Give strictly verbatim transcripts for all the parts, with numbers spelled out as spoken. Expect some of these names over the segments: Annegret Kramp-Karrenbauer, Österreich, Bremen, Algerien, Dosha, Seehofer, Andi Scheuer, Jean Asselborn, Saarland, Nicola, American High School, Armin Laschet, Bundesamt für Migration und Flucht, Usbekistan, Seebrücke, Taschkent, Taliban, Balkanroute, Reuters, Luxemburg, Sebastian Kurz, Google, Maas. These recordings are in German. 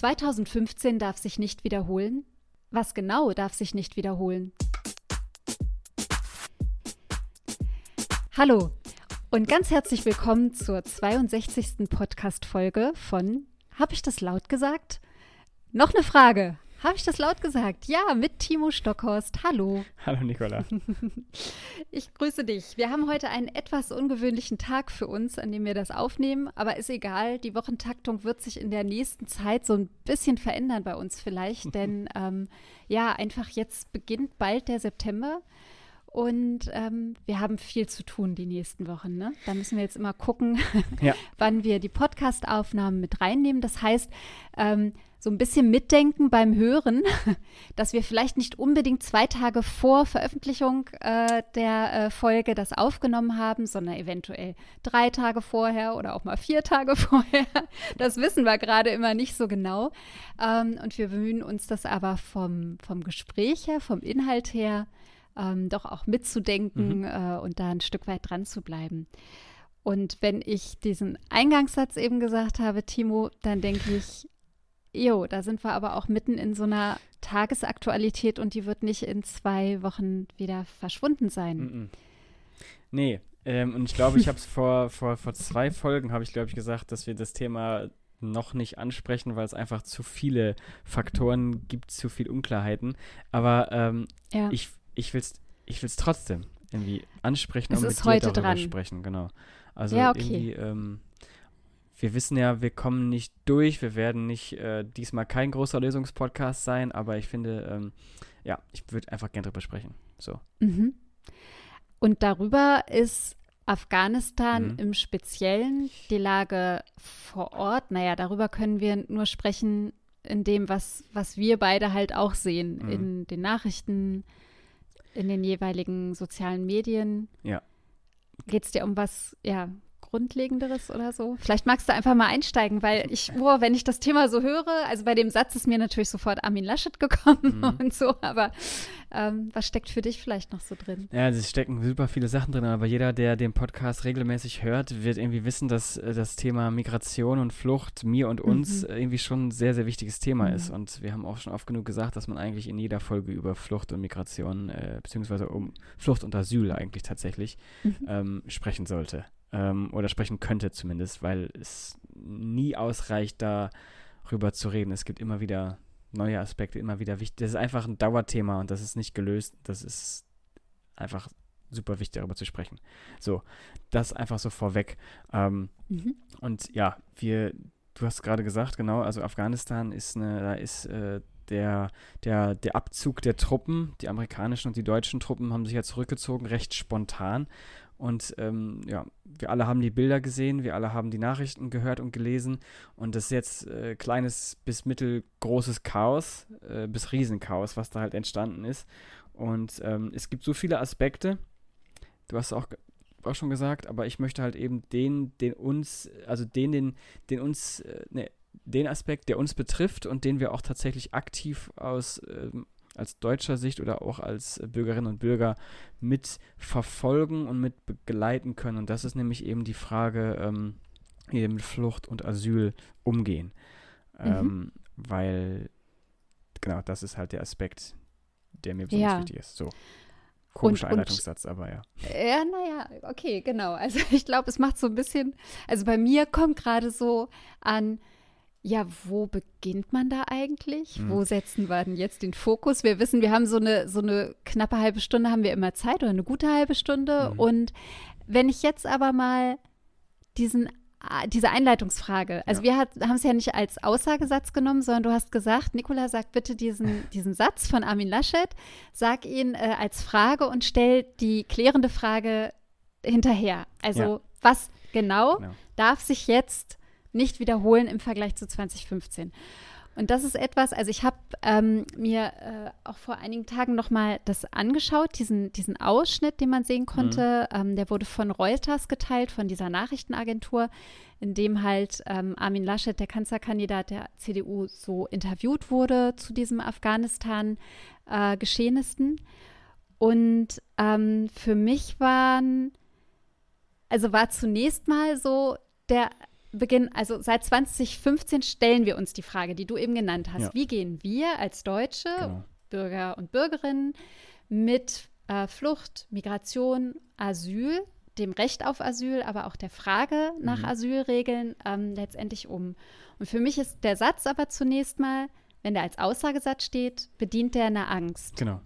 zweitausendfünfzehn darf sich nicht wiederholen? Was genau darf sich nicht wiederholen? Hallo und ganz herzlich willkommen zur zweiundsechzigsten Podcast-Folge von Hab ich das laut gesagt? Noch eine Frage. Habe ich das laut gesagt? Ja, mit Timo Stockhorst. Hallo. Hallo, Nicola. Ich grüße dich. Wir haben heute einen etwas ungewöhnlichen Tag für uns, an dem wir das aufnehmen. Aber ist egal, die Wochentaktung wird sich in der nächsten Zeit so ein bisschen verändern bei uns vielleicht. Denn ähm, ja, einfach jetzt beginnt bald der September. Und ähm, wir haben viel zu tun die nächsten Wochen, ne? Da müssen wir jetzt immer gucken, ja. wann wir die Podcast-Aufnahmen mit reinnehmen. Das heißt, ähm, so ein bisschen mitdenken beim Hören, dass wir vielleicht nicht unbedingt zwei Tage vor Veröffentlichung äh, der äh, Folge das aufgenommen haben, sondern eventuell drei Tage vorher oder auch mal vier Tage vorher. Das wissen wir gerade immer nicht so genau. Ähm, und wir bemühen uns das aber vom, vom Gespräch her, vom Inhalt her, Ähm, doch auch mitzudenken mhm. äh, und da ein Stück weit dran zu bleiben. Und wenn ich diesen Eingangssatz eben gesagt habe, Timo, dann denke ich, jo, da sind wir aber auch mitten in so einer Tagesaktualität und die wird nicht in zwei Wochen wieder verschwunden sein. Mhm. Nee, ähm, und ich glaube, ich habe es vor, vor, vor zwei Folgen, habe ich glaube ich gesagt, dass wir das Thema noch nicht ansprechen, weil es einfach zu viele Faktoren gibt, zu viele Unklarheiten. Aber ähm, ja. ich Ich will es ich will's trotzdem irgendwie ansprechen und mit dir darüber dran. sprechen, genau. Also ja, okay. irgendwie, ähm, wir wissen ja, wir kommen nicht durch, wir werden nicht äh, diesmal kein großer Lösungspodcast sein, aber ich finde, ähm, ja, ich würde einfach gerne drüber sprechen. So. Mhm. Und darüber ist Afghanistan mhm. im Speziellen die Lage vor Ort. Naja, darüber können wir nur sprechen in dem, was, was wir beide halt auch sehen, mhm. in den Nachrichten, in den jeweiligen sozialen Medien. Ja. Geht es dir um was, ja, Grundlegenderes oder so? Vielleicht magst du einfach mal einsteigen, weil ich, boah, wenn ich das Thema so höre, also bei dem Satz ist mir natürlich sofort Armin Laschet gekommen mhm. und so, aber ähm, was steckt für dich vielleicht noch so drin? Ja, es stecken super viele Sachen drin, aber jeder, der den Podcast regelmäßig hört, wird irgendwie wissen, dass äh, das Thema Migration und Flucht mir und uns mhm. irgendwie schon ein sehr, sehr wichtiges Thema mhm. ist und wir haben auch schon oft genug gesagt, dass man eigentlich in jeder Folge über Flucht und Migration, äh, beziehungsweise um Flucht und Asyl eigentlich tatsächlich mhm. ähm, sprechen sollte. Oder sprechen könnte zumindest, weil es nie ausreicht, darüber zu reden. Es gibt immer wieder neue Aspekte, immer wieder wichtig. Das ist einfach ein Dauerthema und das ist nicht gelöst. Das ist einfach super wichtig, darüber zu sprechen. So, das einfach so vorweg. Ähm, mhm. Und ja, wir, du hast gerade gesagt, genau, also Afghanistan ist eine, da ist äh, Der, der, der Abzug der Truppen, die amerikanischen und die deutschen Truppen haben sich ja zurückgezogen, recht spontan. Und ähm, ja, wir alle haben die Bilder gesehen, wir alle haben die Nachrichten gehört und gelesen. Und das ist jetzt äh, kleines bis mittelgroßes Chaos, äh, bis Riesenchaos, was da halt entstanden ist. Und ähm, es gibt so viele Aspekte, du hast auch, auch schon gesagt, aber ich möchte halt eben den, den uns, also den, den, den uns, äh, ne, den Aspekt, der uns betrifft und den wir auch tatsächlich aktiv aus ähm, als deutscher Sicht oder auch als Bürgerinnen und Bürger mit verfolgen und mit begleiten können. Und das ist nämlich eben die Frage, ähm, wie wir mit Flucht und Asyl umgehen. Ähm, mhm. Weil, genau, das ist halt der Aspekt, der mir besonders ja. wichtig ist. So. Komischer und, Einleitungssatz, und, aber ja. Ja, naja, okay, genau. Also ich glaube, es macht so ein bisschen, also bei mir kommt gerade so an, ja, wo beginnt man da eigentlich? Mhm. Wo setzen wir denn jetzt den Fokus? Wir wissen, wir haben so eine, so eine knappe halbe Stunde haben wir immer Zeit oder eine gute halbe Stunde. Mhm. Und wenn ich jetzt aber mal diesen, diese Einleitungsfrage, also ja. wir hat, haben es ja nicht als Aussagesatz genommen, sondern du hast gesagt, Nicola, sag bitte diesen, diesen Satz von Armin Laschet, sag ihn äh, als Frage und stell die klärende Frage hinterher. Also ja. was genau, genau darf sich jetzt nicht wiederholen im Vergleich zu zwanzig fünfzehn. Und das ist etwas, also ich habe ähm, mir äh, auch vor einigen Tagen nochmal das angeschaut, diesen, diesen Ausschnitt, den man sehen konnte, mhm. ähm, der wurde von Reuters geteilt, von dieser Nachrichtenagentur, in dem halt ähm, Armin Laschet, der Kanzlerkandidat der C D U, so interviewt wurde zu diesem Afghanistan-Geschehnissen. Äh, Und ähm, für mich waren, also war zunächst mal so der Beginn, also seit zwanzig fünfzehn stellen wir uns die Frage, die du eben genannt hast. Ja. Wie gehen wir als Deutsche, genau. Bürger und Bürgerinnen, mit äh, Flucht, Migration, Asyl, dem Recht auf Asyl, aber auch der Frage nach mhm. Asylregeln ähm, letztendlich um? Und für mich ist der Satz aber zunächst mal, wenn der als Aussagesatz steht, bedient der eine Angst. Genau.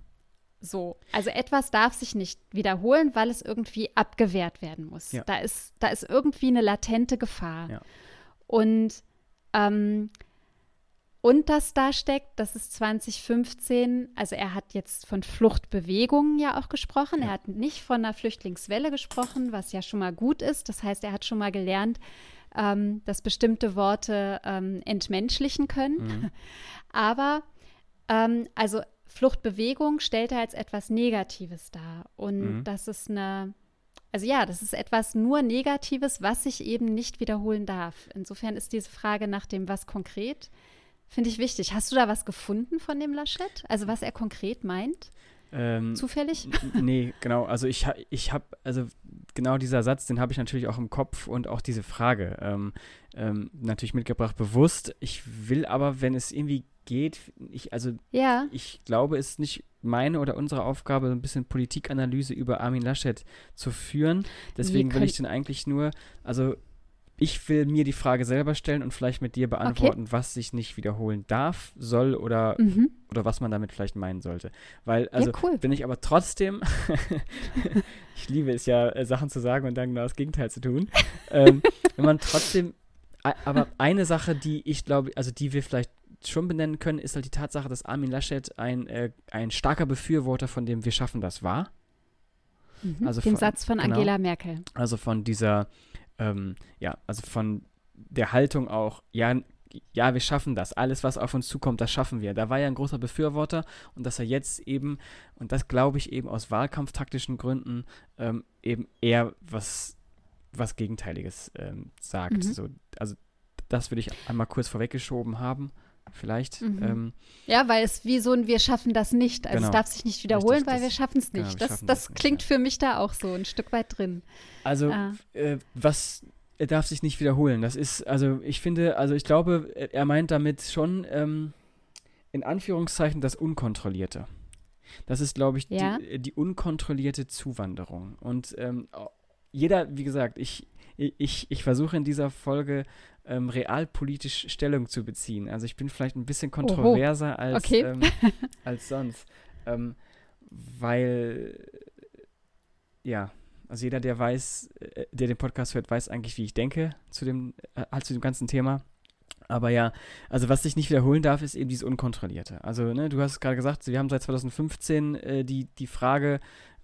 So, also etwas darf sich nicht wiederholen, weil es irgendwie abgewehrt werden muss. Ja. Da ist, da ist irgendwie eine latente Gefahr. Ja. Und, ähm, und das da steckt, das ist zwanzig fünfzehn, also er hat jetzt von Fluchtbewegungen ja auch gesprochen, ja. Er hat nicht von einer Flüchtlingswelle gesprochen, was ja schon mal gut ist. Das heißt, er hat schon mal gelernt, ähm, dass bestimmte Worte ähm, entmenschlichen können. Mhm. Aber, ähm, also Fluchtbewegung stellt er als etwas Negatives dar. Und mhm. das ist eine, also ja, das ist etwas nur Negatives, was sich eben nicht wiederholen darf. Insofern ist diese Frage nach dem, was konkret, finde ich wichtig. Hast du da was gefunden von dem Laschet? Also was er konkret meint? Ähm, Zufällig? Nee, genau. Also ich, ich habe, also genau dieser Satz, den habe ich natürlich auch im Kopf und auch diese Frage ähm, ähm, natürlich mitgebracht, bewusst. Ich will aber, wenn es irgendwie geht, ich, also ja. ich glaube, es ist nicht meine oder unsere Aufgabe, so ein bisschen Politikanalyse über Armin Laschet zu führen. Deswegen will ich den eigentlich nur, also ich will mir die Frage selber stellen und vielleicht mit dir beantworten, okay. was sich nicht wiederholen darf, soll oder, mhm. oder was man damit vielleicht meinen sollte. Weil, also ja, cool. bin ich aber trotzdem, ich liebe es ja, äh, Sachen zu sagen und dann genau das Gegenteil zu tun, ähm, wenn man trotzdem, aber eine Sache, die ich glaube, also die wir vielleicht schon benennen können, ist halt die Tatsache, dass Armin Laschet ein, äh, ein starker Befürworter von dem Wir schaffen das war. Mhm, also den Satz von genau, Angela Merkel. Also von dieser, ähm, ja, also von der Haltung auch, ja, ja, wir schaffen das, alles, was auf uns zukommt, das schaffen wir. Da war ja ein großer Befürworter und dass er jetzt eben, und das glaube ich eben aus wahlkampftaktischen Gründen, ähm, eben eher was, was Gegenteiliges ähm, sagt. Mhm. So, also das würde ich einmal kurz vorweggeschoben haben. Vielleicht. Mhm. Ähm, ja, weil es wie so ein Wir schaffen das nicht. Also genau. Es darf sich nicht wiederholen, das, weil wir schaffen es nicht. Genau, das das, das nicht, klingt ja. für mich da auch so ein Stück weit drin. Also ah. äh, was darf sich nicht wiederholen? Das ist, also ich finde, also ich glaube, er meint damit schon ähm, in Anführungszeichen das Unkontrollierte. Das ist, glaube ich, ja. die, die unkontrollierte Zuwanderung. Und ähm, jeder, wie gesagt, ich Ich, ich versuche in dieser Folge ähm, realpolitisch Stellung zu beziehen. Also ich bin vielleicht ein bisschen kontroverser Oho. als, okay. ähm, als sonst. Ähm, weil, ja, also jeder, der weiß, äh, der den Podcast hört, weiß eigentlich, wie ich denke zu dem, äh, zu dem ganzen Thema. Aber ja, also was sich nicht wiederholen darf, ist eben dieses Unkontrollierte. Also ne, du hast es gerade gesagt, wir haben seit zwanzig fünfzehn äh, die, die Frage,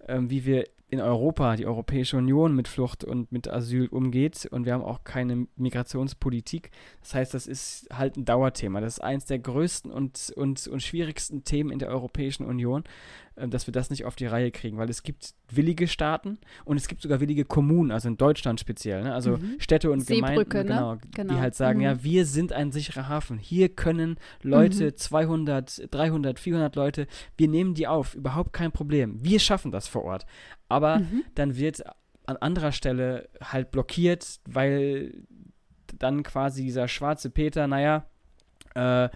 äh, wie wir in Europa, die Europäische Union mit Flucht und mit Asyl umgeht und wir haben auch keine Migrationspolitik. Das heißt, das ist halt ein Dauerthema. Das ist eins der größten und, und, und schwierigsten Themen in der Europäischen Union, dass wir das nicht auf die Reihe kriegen, weil es gibt willige Staaten und es gibt sogar willige Kommunen, also in Deutschland speziell, ne? Also mhm. Städte und Gemeinden, Seebrücke, genau, ne? Genau, die halt sagen, mhm. ja, wir sind ein sicherer Hafen. Hier können Leute, mhm. zweihundert, dreihundert, vierhundert Leute, wir nehmen die auf, überhaupt kein Problem. Wir schaffen das vor Ort. Aber mhm. dann wird an anderer Stelle halt blockiert, weil dann quasi dieser schwarze Peter, naja, äh,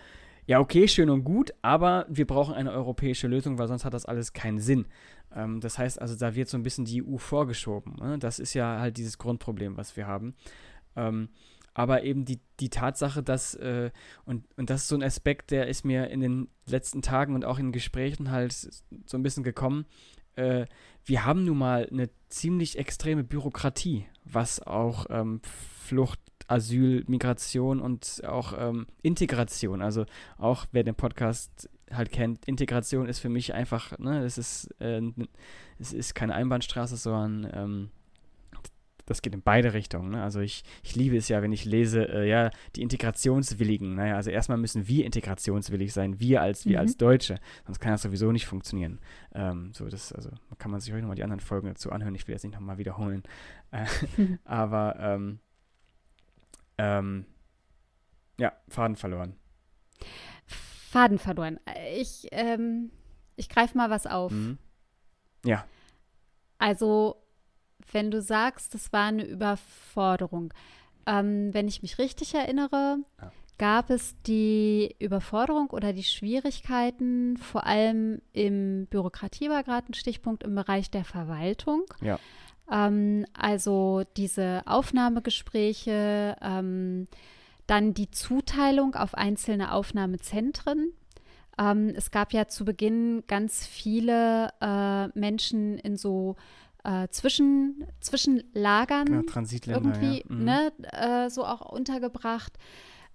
ja okay, schön und gut, aber wir brauchen eine europäische Lösung, weil sonst hat das alles keinen Sinn. Ähm, das heißt also, da wird so ein bisschen die E U vorgeschoben. Ne? Das ist ja halt dieses Grundproblem, was wir haben. Ähm, aber eben die, die Tatsache, dass, äh, und, und das ist so ein Aspekt, der ist mir in den letzten Tagen und auch in Gesprächen halt so ein bisschen gekommen, äh, wir haben nun mal eine ziemlich extreme Bürokratie, was auch ähm, Flucht, Asyl, Migration und auch ähm, Integration, also auch wer den Podcast halt kennt, Integration ist für mich einfach, ne, es ist, äh, es ist keine Einbahnstraße, sondern ähm, das geht in beide Richtungen, ne? Also ich, ich liebe es ja, wenn ich lese, äh, ja, die Integrationswilligen, naja, also erstmal müssen wir integrationswillig sein, wir als, mhm. wir als Deutsche, sonst kann das sowieso nicht funktionieren. Ähm, so, das, also kann man sich heute nochmal die anderen Folgen dazu anhören, ich will das nicht nochmal wiederholen. Äh, mhm. Aber, ähm, Ähm, ja, Faden verloren. Faden verloren. Ich, ähm, ich greife mal was auf. Mhm. Ja. Also, wenn du sagst, das war eine Überforderung, Ähm, wenn ich mich richtig erinnere, ja. gab es die Überforderung oder die Schwierigkeiten, vor allem im Bürokratie war gerade ein Stichpunkt, im Bereich der Verwaltung. Ja. Ähm, also diese Aufnahmegespräche, ähm, dann die Zuteilung auf einzelne Aufnahmezentren. Ähm, es gab ja zu Beginn ganz viele äh, Menschen in so äh, Zwischen, Zwischenlagern ja, Transitländer, irgendwie ja. mhm. ne, äh, so auch untergebracht.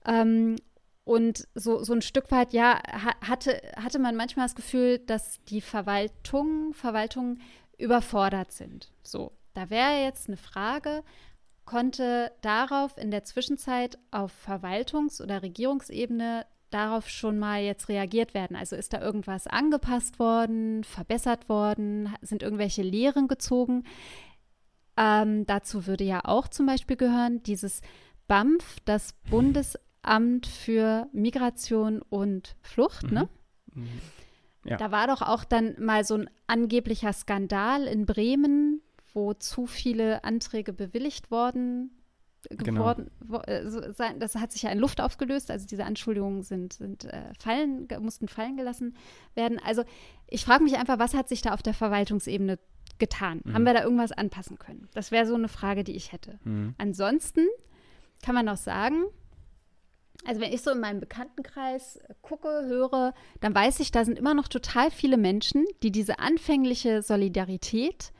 Ähm, und so, so ein Stück weit, ja, hatte, hatte man manchmal das Gefühl, dass die Verwaltung, Verwaltungen überfordert sind. So, da wäre jetzt eine Frage, konnte darauf in der Zwischenzeit auf Verwaltungs- oder Regierungsebene darauf schon mal jetzt reagiert werden? Also ist da irgendwas angepasst worden, verbessert worden, sind irgendwelche Lehren gezogen? Ähm, dazu würde ja auch zum Beispiel gehören, dieses B A M F, das Bundesamt für Migration und Flucht, mhm. ne? Mhm. Ja. Da war doch auch dann mal so ein angeblicher Skandal in Bremen, wo zu viele Anträge bewilligt worden geworden, genau. Das hat sich ja in Luft aufgelöst, also diese Anschuldigungen sind, sind äh, fallen, mussten fallen gelassen werden. Also ich frage mich einfach, was hat sich da auf der Verwaltungsebene getan? Mhm. Haben wir da irgendwas anpassen können? Das wäre so eine Frage, die ich hätte. Mhm. Ansonsten kann man noch sagen, also wenn ich so in meinem Bekanntenkreis gucke, höre, dann weiß ich, da sind immer noch total viele Menschen, die diese anfängliche Solidarität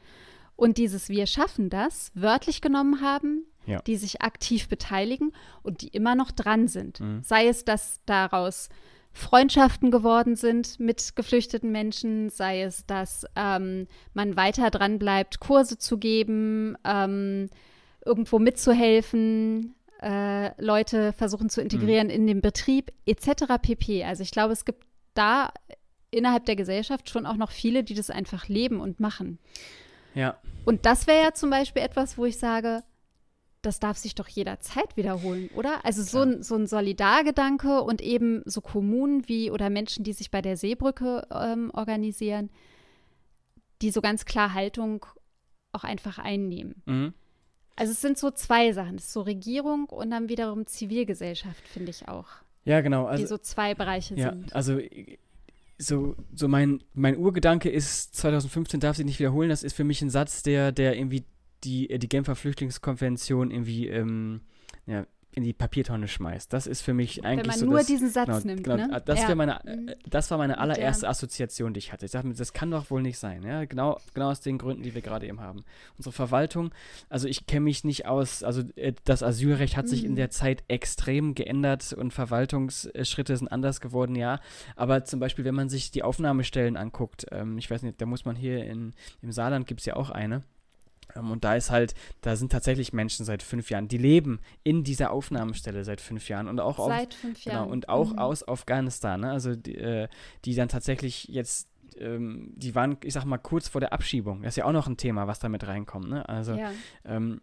und dieses Wir schaffen das wörtlich genommen haben, ja. die sich aktiv beteiligen und die immer noch dran sind. Mhm. Sei es, dass daraus Freundschaften geworden sind mit geflüchteten Menschen, sei es, dass ähm, man weiter dran bleibt, Kurse zu geben, ähm, irgendwo mitzuhelfen, äh, Leute versuchen zu integrieren mhm. in den Betrieb et cetera pp. Also ich glaube, es gibt da innerhalb der Gesellschaft schon auch noch viele, die das einfach leben und machen. Ja. Und das wäre ja zum Beispiel etwas, wo ich sage, das darf sich doch jederzeit wiederholen, oder? Also so ein, so ein Solidargedanke und eben so Kommunen wie oder Menschen, die sich bei der Seebrücke ähm, organisieren, die so ganz klar Haltung auch einfach einnehmen. Mhm. Also es sind so zwei Sachen, es ist so Regierung und dann wiederum Zivilgesellschaft, finde ich auch. Ja, genau. Also, die so zwei Bereiche ja, sind. Also So, so mein, mein Urgedanke ist, zwanzig fünfzehn darf sich nicht wiederholen. Das ist für mich ein Satz, der, der irgendwie die, die Genfer Flüchtlingskonvention irgendwie ähm, ja, in die Papiertonne schmeißt. Das ist für mich eigentlich so. Wenn man so nur das, diesen Satz genau, nimmt, genau, ne? Das, ja. meine, äh, das war meine allererste ja. Assoziation, die ich hatte. Ich dachte mir, das kann doch wohl nicht sein. Ja? Genau, genau aus den Gründen, die wir gerade eben haben. Unsere Verwaltung, also ich kenne mich nicht aus, also äh, das Asylrecht hat mhm. sich in der Zeit extrem geändert und Verwaltungsschritte sind anders geworden, ja. Aber zum Beispiel, wenn man sich die Aufnahmestellen anguckt, ähm, ich weiß nicht, da muss man hier in, im Saarland gibt es ja auch eine. Und da ist halt, da sind tatsächlich Menschen seit fünf Jahren, die leben in dieser Aufnahmestelle seit fünf Jahren und auch auf, seit fünf Jahren. Genau, und auch mhm. aus Afghanistan, ne? Also die, äh, die dann tatsächlich jetzt, ähm, die waren, ich sag mal, kurz vor der Abschiebung. Das ist ja auch noch ein Thema, was da mit reinkommt, ne? Also ja. ähm,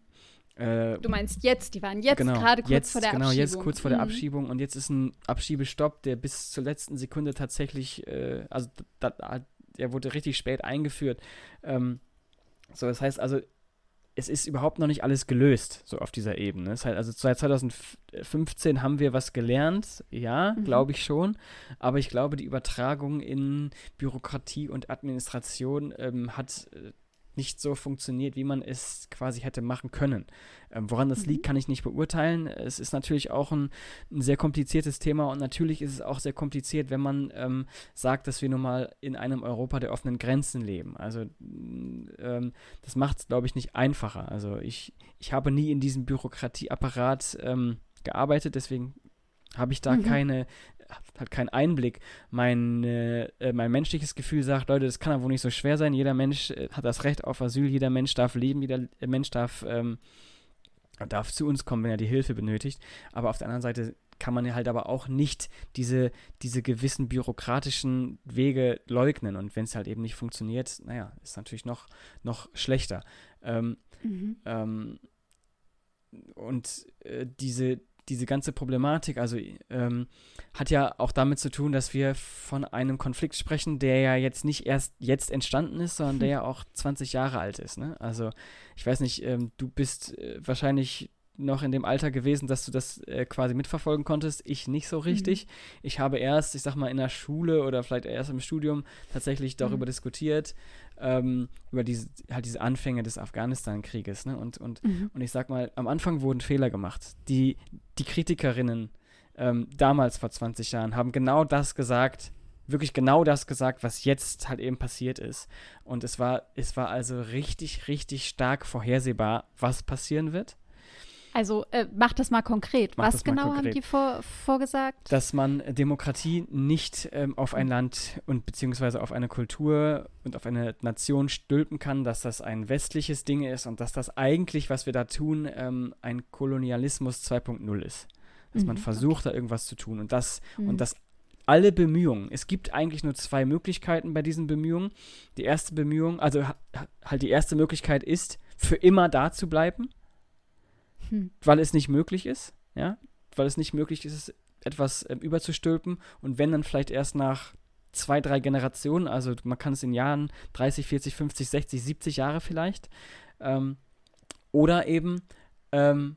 äh, du meinst jetzt, die waren jetzt genau, gerade kurz jetzt, vor der genau, Abschiebung. Genau, jetzt kurz vor mhm. der Abschiebung und jetzt ist ein Abschiebestopp, der bis zur letzten Sekunde tatsächlich, äh, also da, da, der wurde richtig spät eingeführt. Ähm, so, das heißt also, es ist überhaupt noch nicht alles gelöst, so auf dieser Ebene. Es ist halt, also seit zwanzig fünfzehn haben wir was gelernt, ja, mhm. glaube ich schon. Aber ich glaube, die Übertragung in Bürokratie und Administration ähm, hat äh, nicht so funktioniert, wie man es quasi hätte machen können. Ähm, woran das mhm. liegt, kann ich nicht beurteilen. Es ist natürlich auch ein, ein sehr kompliziertes Thema und natürlich ist es auch sehr kompliziert, wenn man ähm, sagt, dass wir nun mal in einem Europa der offenen Grenzen leben. Also ähm, das macht es, glaube ich, nicht einfacher. Also ich, ich habe nie in diesem Bürokratieapparat ähm, gearbeitet, deswegen habe ich da mhm. keine, hat keinen Einblick. Mein, äh, mein menschliches Gefühl sagt, Leute, das kann ja wohl nicht so schwer sein. Jeder Mensch äh, hat das Recht auf Asyl, jeder Mensch darf leben, jeder äh, Mensch darf, ähm, darf zu uns kommen, wenn er die Hilfe benötigt. Aber auf der anderen Seite kann man ja halt aber auch nicht diese, diese gewissen bürokratischen Wege leugnen. Und wenn es halt eben nicht funktioniert, naja, ist natürlich noch, noch schlechter. Ähm, mhm. ähm, und äh, diese Diese ganze Problematik, also ähm, hat ja auch damit zu tun, dass wir von einem Konflikt sprechen, der ja jetzt nicht erst jetzt entstanden ist, sondern der ja auch zwanzig Jahre alt ist. Ne? Also ich weiß nicht, ähm, du bist äh, wahrscheinlich noch in dem Alter gewesen, dass du das äh, quasi mitverfolgen konntest. Ich nicht so richtig. Mhm. Ich habe erst, ich sag mal, in der Schule oder vielleicht erst im Studium tatsächlich darüber mhm. diskutiert, ähm, über diese, halt diese Anfänge des Afghanistan-Krieges. Ne? Und, und, mhm. und ich sag mal, am Anfang wurden Fehler gemacht. Die, die Kritikerinnen ähm, damals vor zwanzig Jahren haben genau das gesagt, wirklich genau das gesagt, was jetzt halt eben passiert ist. Und es war, es war also richtig, richtig stark vorhersehbar, was passieren wird. Also äh, mach das mal konkret. Mach was genau konkret. Haben die vor, vorgesagt? Dass man Demokratie nicht ähm, auf ein Land und beziehungsweise auf eine Kultur und auf eine Nation stülpen kann, dass das ein westliches Ding ist und dass das eigentlich, was wir da tun, ähm, ein Kolonialismus zwei Punkt null ist. Dass mhm, man versucht, okay. da irgendwas zu tun. Und das, mhm. und das alle Bemühungen. Es gibt eigentlich nur zwei Möglichkeiten bei diesen Bemühungen. Die erste Bemühung, also ha, halt die erste Möglichkeit ist, für immer da zu bleiben, hm. weil es nicht möglich ist, ja, weil es nicht möglich ist, etwas äh, überzustülpen und wenn dann vielleicht erst nach zwei, drei Generationen, also man kann es in Jahren dreißig, vierzig, fünfzig, sechzig, siebzig Jahre vielleicht, ähm, oder eben ähm,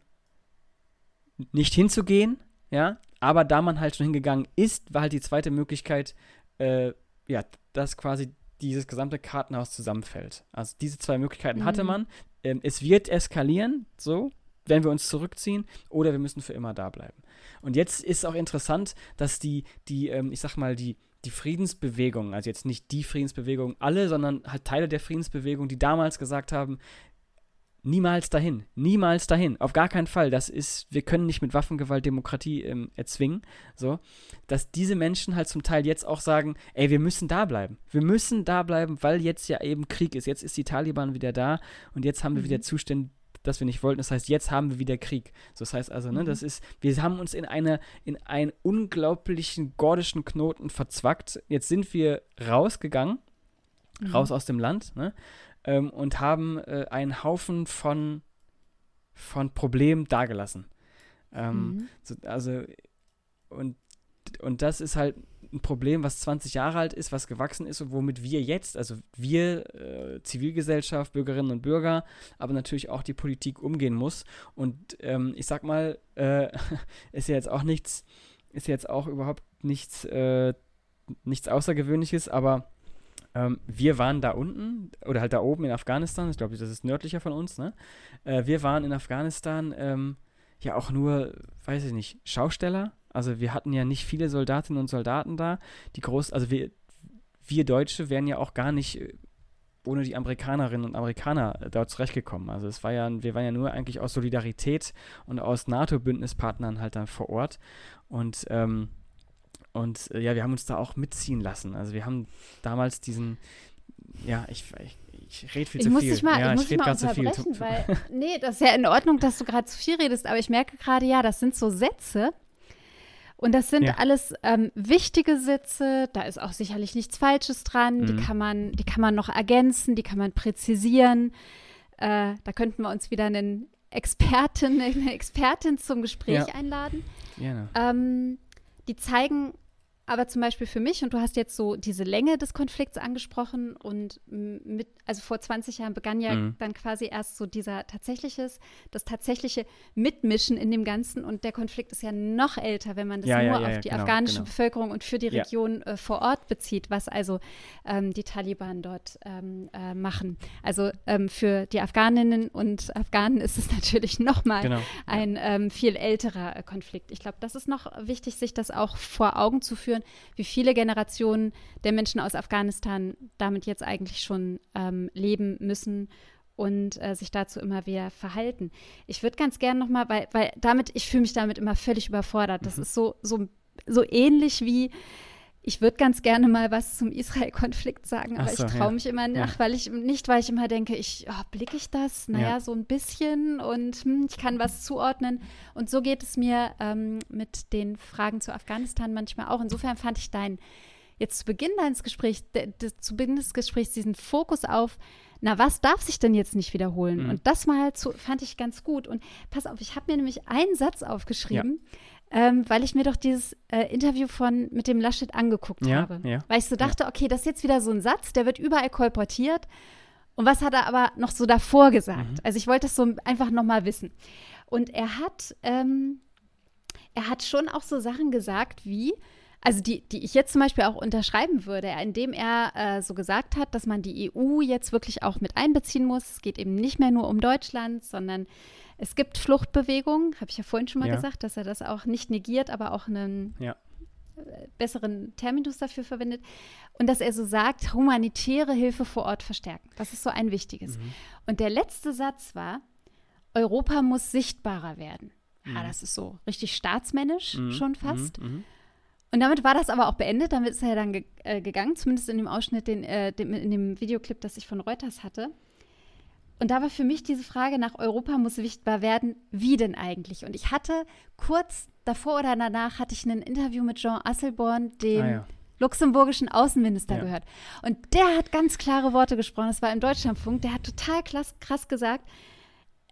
nicht hinzugehen, ja, aber da man halt schon hingegangen ist, war halt die zweite Möglichkeit, äh, ja, dass quasi dieses gesamte Kartenhaus zusammenfällt. Also diese zwei Möglichkeiten mhm. hatte man. Ähm, es wird eskalieren, so, wenn wir uns zurückziehen, oder wir müssen für immer da bleiben. Und jetzt ist auch interessant, dass die, die ähm, ich sag mal, die, die Friedensbewegung, also jetzt nicht die Friedensbewegung alle, sondern halt Teile der Friedensbewegung, die damals gesagt haben, niemals dahin, niemals dahin, auf gar keinen Fall, das ist, wir können nicht mit Waffengewalt Demokratie ähm, erzwingen, so, dass diese Menschen halt zum Teil jetzt auch sagen, ey, wir müssen da bleiben, wir müssen da bleiben, weil jetzt ja eben Krieg ist, jetzt ist die Taliban wieder da und jetzt haben wir mhm. wieder Zustände, dass wir nicht wollten, das heißt, jetzt haben wir wieder Krieg, so, das heißt also, ne, mhm. das ist, wir haben uns in eine, in einen unglaublichen gordischen Knoten verzwackt, jetzt sind wir rausgegangen, mhm. raus aus dem Land, ne, Ähm, und haben äh, einen Haufen von, von Problemen dagelassen. Ähm, mhm. so, also, und, und das ist halt ein Problem, was zwanzig Jahre alt ist, was gewachsen ist und womit wir jetzt, also wir, äh, Zivilgesellschaft, Bürgerinnen und Bürger, aber natürlich auch die Politik umgehen muss. Und ähm, ich sag mal, äh, ist ja jetzt auch nichts, ist jetzt auch überhaupt nichts, äh, nichts Außergewöhnliches, aber Ähm, wir waren da unten, oder halt da oben in Afghanistan, ich glaube, das ist nördlicher von uns, ne? Äh, wir waren in Afghanistan ähm, ja auch nur, weiß ich nicht, Schausteller. Also wir hatten ja nicht viele Soldatinnen und Soldaten da. Die groß, also wir, wir Deutsche wären ja auch gar nicht ohne die Amerikanerinnen und Amerikaner dort zurechtgekommen. Also es war ja, wir waren ja nur eigentlich aus Solidarität und aus NATO-Bündnispartnern halt dann vor Ort. Und ähm, Und äh, ja, wir haben uns da auch mitziehen lassen. Also wir haben damals diesen, ja, ich, ich, ich rede viel ich zu muss viel. Dich mal, ja, ich muss ich dich mal unterbrechen, weil, nee, das ist ja in Ordnung, dass du gerade zu viel redest, aber ich merke gerade, ja, das sind so Sätze und das sind ja. alles ähm, wichtige Sätze, da ist auch sicherlich nichts Falsches dran, mhm. die kann man, die kann man noch ergänzen, die kann man präzisieren, äh, da könnten wir uns wieder einen Experten, eine Expertin zum Gespräch ja. einladen. Genau. Ähm, die zeigen aber zum Beispiel für mich, und du hast jetzt so diese Länge des Konflikts angesprochen und mit, also vor zwanzig Jahren begann ja mhm. dann quasi erst so dieser tatsächliches, das tatsächliche Mitmischen in dem Ganzen und der Konflikt ist ja noch älter, wenn man das ja, nur ja, ja, auf die genau, afghanische genau. Bevölkerung und für die Region ja. äh, vor Ort bezieht, was also ähm, die Taliban dort ähm, äh, machen. Also ähm, für die Afghaninnen und Afghanen ist es natürlich nochmal genau, ein ja. ähm, viel älterer äh, Konflikt. Ich glaube, das ist noch wichtig, sich das auch vor Augen zu führen, wie viele Generationen der Menschen aus Afghanistan damit jetzt eigentlich schon ähm, leben müssen und äh, sich dazu immer wieder verhalten. Ich würde ganz gerne nochmal, weil, weil damit, ich fühle mich damit immer völlig überfordert. Das mhm. ist so, so, so ähnlich wie, ich würde ganz gerne mal was zum Israel-Konflikt sagen, aber so, ich traue ja. mich immer nach, ja. weil ich nicht, weil ich immer denke, ich oh, blicke ich das? Naja, ja. so ein bisschen und hm, ich kann was zuordnen. Und so geht es mir ähm, mit den Fragen zu Afghanistan manchmal auch. Insofern fand ich dein, jetzt zu Beginn deines Gesprächs, de, de, zu Beginn des Gesprächs diesen Fokus auf, na, was darf sich denn jetzt nicht wiederholen? Mhm. Und das mal zu, fand ich ganz gut. Und pass auf, ich habe mir nämlich einen Satz aufgeschrieben, ja. Ähm, weil ich mir doch dieses äh, Interview von mit dem Laschet angeguckt ja, habe. Ja, weil ich so dachte, ja. okay, das ist jetzt wieder so ein Satz, der wird überall kolportiert. Und was hat er aber noch so davor gesagt? Mhm. Also ich wollte das so einfach nochmal wissen. Und er hat, ähm, er hat schon auch so Sachen gesagt wie, also die, die ich jetzt zum Beispiel auch unterschreiben würde, indem er äh, so gesagt hat, dass man die E U jetzt wirklich auch mit einbeziehen muss. Es geht eben nicht mehr nur um Deutschland, sondern es gibt Fluchtbewegungen, habe ich ja vorhin schon mal ja. gesagt, dass er das auch nicht negiert, aber auch einen ja. besseren Terminus dafür verwendet. Und dass er so sagt, humanitäre Hilfe vor Ort verstärken. Das ist so ein wichtiges. Mhm. Und der letzte Satz war, Europa muss sichtbarer werden. Mhm. Ah, das ist so richtig staatsmännisch mhm. schon fast. Mhm. Mhm. Und damit war das aber auch beendet. Damit ist er dann ge- äh, gegangen, zumindest in dem Ausschnitt, den, äh, dem, in dem Videoclip, das ich von Reuters hatte. Und da war für mich diese Frage nach Europa muss sichtbar werden, wie denn eigentlich? Und ich hatte kurz davor oder danach hatte ich ein Interview mit Jean Asselborn, dem ah, ja. luxemburgischen Außenminister, ja. gehört. Und der hat ganz klare Worte gesprochen. Das war im Deutschlandfunk. Der hat total krass, krass gesagt,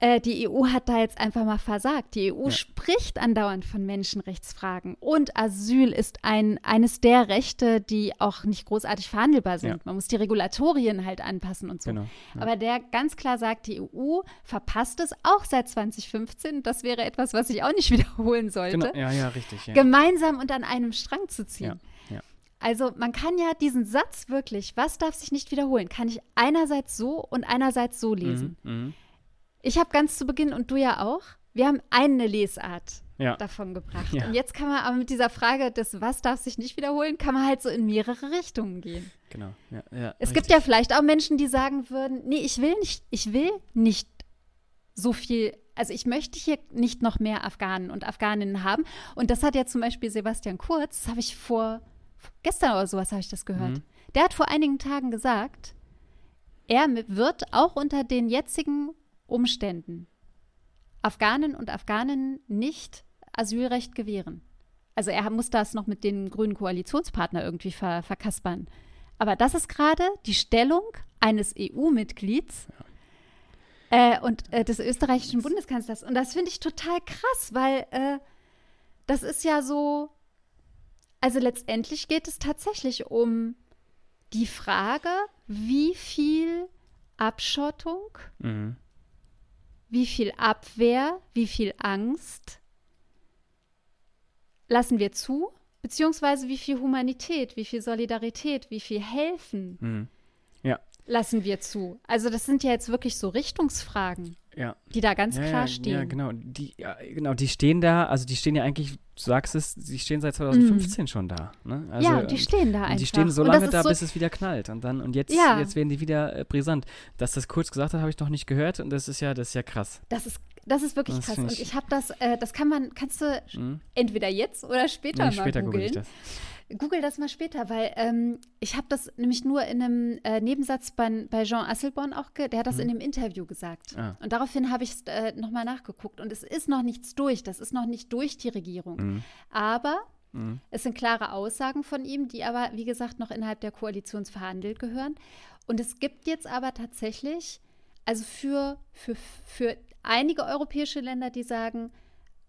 äh, die E U hat da jetzt einfach mal versagt. Die E U ja. spricht andauernd von Menschenrechtsfragen. Und Asyl ist ein, eines der Rechte, die auch nicht großartig verhandelbar sind. Ja. Man muss die Regulatorien halt anpassen und so. Genau, ja. Aber der ganz klar sagt, die E U verpasst es auch seit zwanzig fünfzehn. Das wäre etwas, was ich auch nicht wiederholen sollte. Genau. Ja, ja, richtig, ja. Gemeinsam und an einem Strang zu ziehen. Ja, ja. Also man kann ja diesen Satz wirklich, was darf sich nicht wiederholen, kann ich einerseits so und einerseits so lesen. Mm-hmm. Ich habe ganz zu Beginn und du ja auch, wir haben eine Lesart ja. davon gebracht. Ja. Und jetzt kann man aber mit dieser Frage des, was darf sich nicht wiederholen, kann man halt so in mehrere Richtungen gehen. Genau. Ja, ja, es richtig. Gibt ja vielleicht auch Menschen, die sagen würden, nee, ich will nicht, ich will nicht so viel, also ich möchte hier nicht noch mehr Afghanen und Afghaninnen haben. Und das hat ja zum Beispiel Sebastian Kurz, das habe ich vor Gestern oder sowas habe ich das gehört. Mhm. Der hat vor einigen Tagen gesagt, er wird auch unter den jetzigen Umständen Afghanen und Afghaninnen nicht Asylrecht gewähren. Also er muss das noch mit den grünen Koalitionspartner irgendwie ver- verkaspern. Aber das ist gerade die Stellung eines E U-Mitglieds ja. äh, und äh, des österreichischen Bundeskanzlers. Und das finde ich total krass, weil äh, das ist ja so… Also letztendlich geht es tatsächlich um die Frage, wie viel Abschottung, mhm. wie viel Abwehr, wie viel Angst lassen wir zu, beziehungsweise wie viel Humanität, wie viel Solidarität, wie viel Helfen mhm. ja. lassen wir zu. Also das sind ja jetzt wirklich so Richtungsfragen, ja. die da ganz ja, klar ja, stehen. Ja, genau. Die, ja, genau, die stehen da, also die stehen ja eigentlich… Du sagst es, die stehen seit zwanzig fünfzehn mm. schon da. Ne? Also, ja, die stehen da einfach. Die stehen so lange da, so bis es wieder knallt. Und dann und jetzt, ja. jetzt werden die wieder äh, brisant. Dass das Kurz gesagt hat, habe ich noch nicht gehört. Und das ist ja, das ist ja krass. Das ist, das ist wirklich das krass. Ich und ich habe das, äh, das kann man, kannst du hm? entweder jetzt oder später nee, mal später googeln. Google ich das. Google das mal später, weil ähm, ich habe das nämlich nur in einem äh, Nebensatz bei, bei Jean Asselborn auch, ge- der hat das hm. in dem Interview gesagt. Ah. Und daraufhin habe ich es äh, nochmal nachgeguckt. Und es ist noch nichts durch. Das ist noch nicht durch die Regierung. Hm. Aber mhm. es sind klare Aussagen von ihm, die aber, wie gesagt, noch innerhalb der Koalition verhandelt gehören. Und es gibt jetzt aber tatsächlich, also für, für, für einige europäische Länder, die sagen,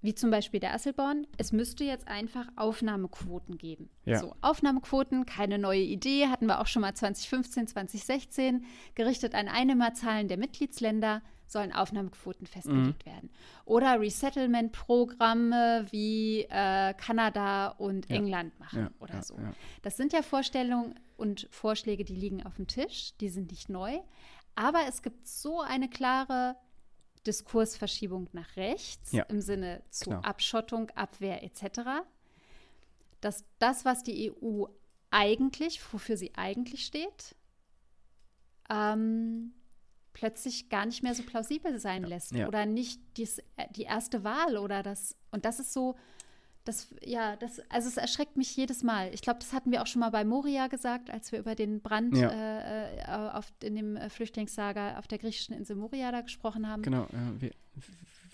wie zum Beispiel der Asselborn, es müsste jetzt einfach Aufnahmequoten geben. Ja. So, Aufnahmequoten, keine neue Idee, hatten wir auch schon mal zwanzig fünfzehn, zwanzig sechzehn, gerichtet an Einnehmerzahlen der Mitgliedsländer, sollen Aufnahmequoten festgelegt mhm. werden. Oder Resettlement-Programme wie äh, Kanada und ja. England machen ja, oder ja, so. Ja. Das sind ja Vorstellungen und Vorschläge, die liegen auf dem Tisch, die sind nicht neu. Aber es gibt so eine klare Diskursverschiebung nach rechts, ja. im Sinne zu genau. Abschottung, Abwehr et cetera, dass das, was die E U eigentlich, wofür sie eigentlich steht, ähm, plötzlich gar nicht mehr so plausibel sein ja, lässt ja. oder nicht dies, die erste Wahl oder das. Und das ist so, das, ja, das, also es erschreckt mich jedes Mal. Ich glaube, das hatten wir auch schon mal bei Moria gesagt, als wir über den Brand ja. äh, auf, in dem Flüchtlingslager auf der griechischen Insel Moria da gesprochen haben. Genau, ja, wir,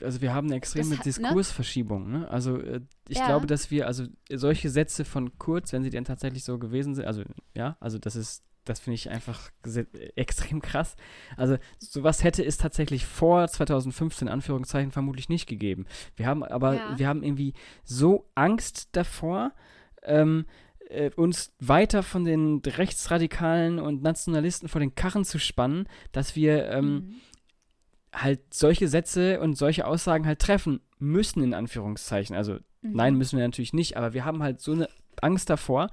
also wir haben eine extreme hat, Diskursverschiebung. Ne? Also äh, ich ja. glaube, dass wir, also solche Sätze von Kurz, wenn sie denn tatsächlich so gewesen sind, also ja, also das ist Das finde ich einfach sehr, extrem krass. Also sowas hätte es tatsächlich vor zwanzig fünfzehn, Anführungszeichen, vermutlich nicht gegeben. Wir haben aber, ja. wir haben irgendwie so Angst davor, ähm, äh, uns weiter von den Rechtsradikalen und Nationalisten vor den Karren zu spannen, dass wir ähm, mhm. halt solche Sätze und solche Aussagen halt treffen müssen, in Anführungszeichen. Also mhm. nein, müssen wir natürlich nicht, aber wir haben halt so eine Angst davor.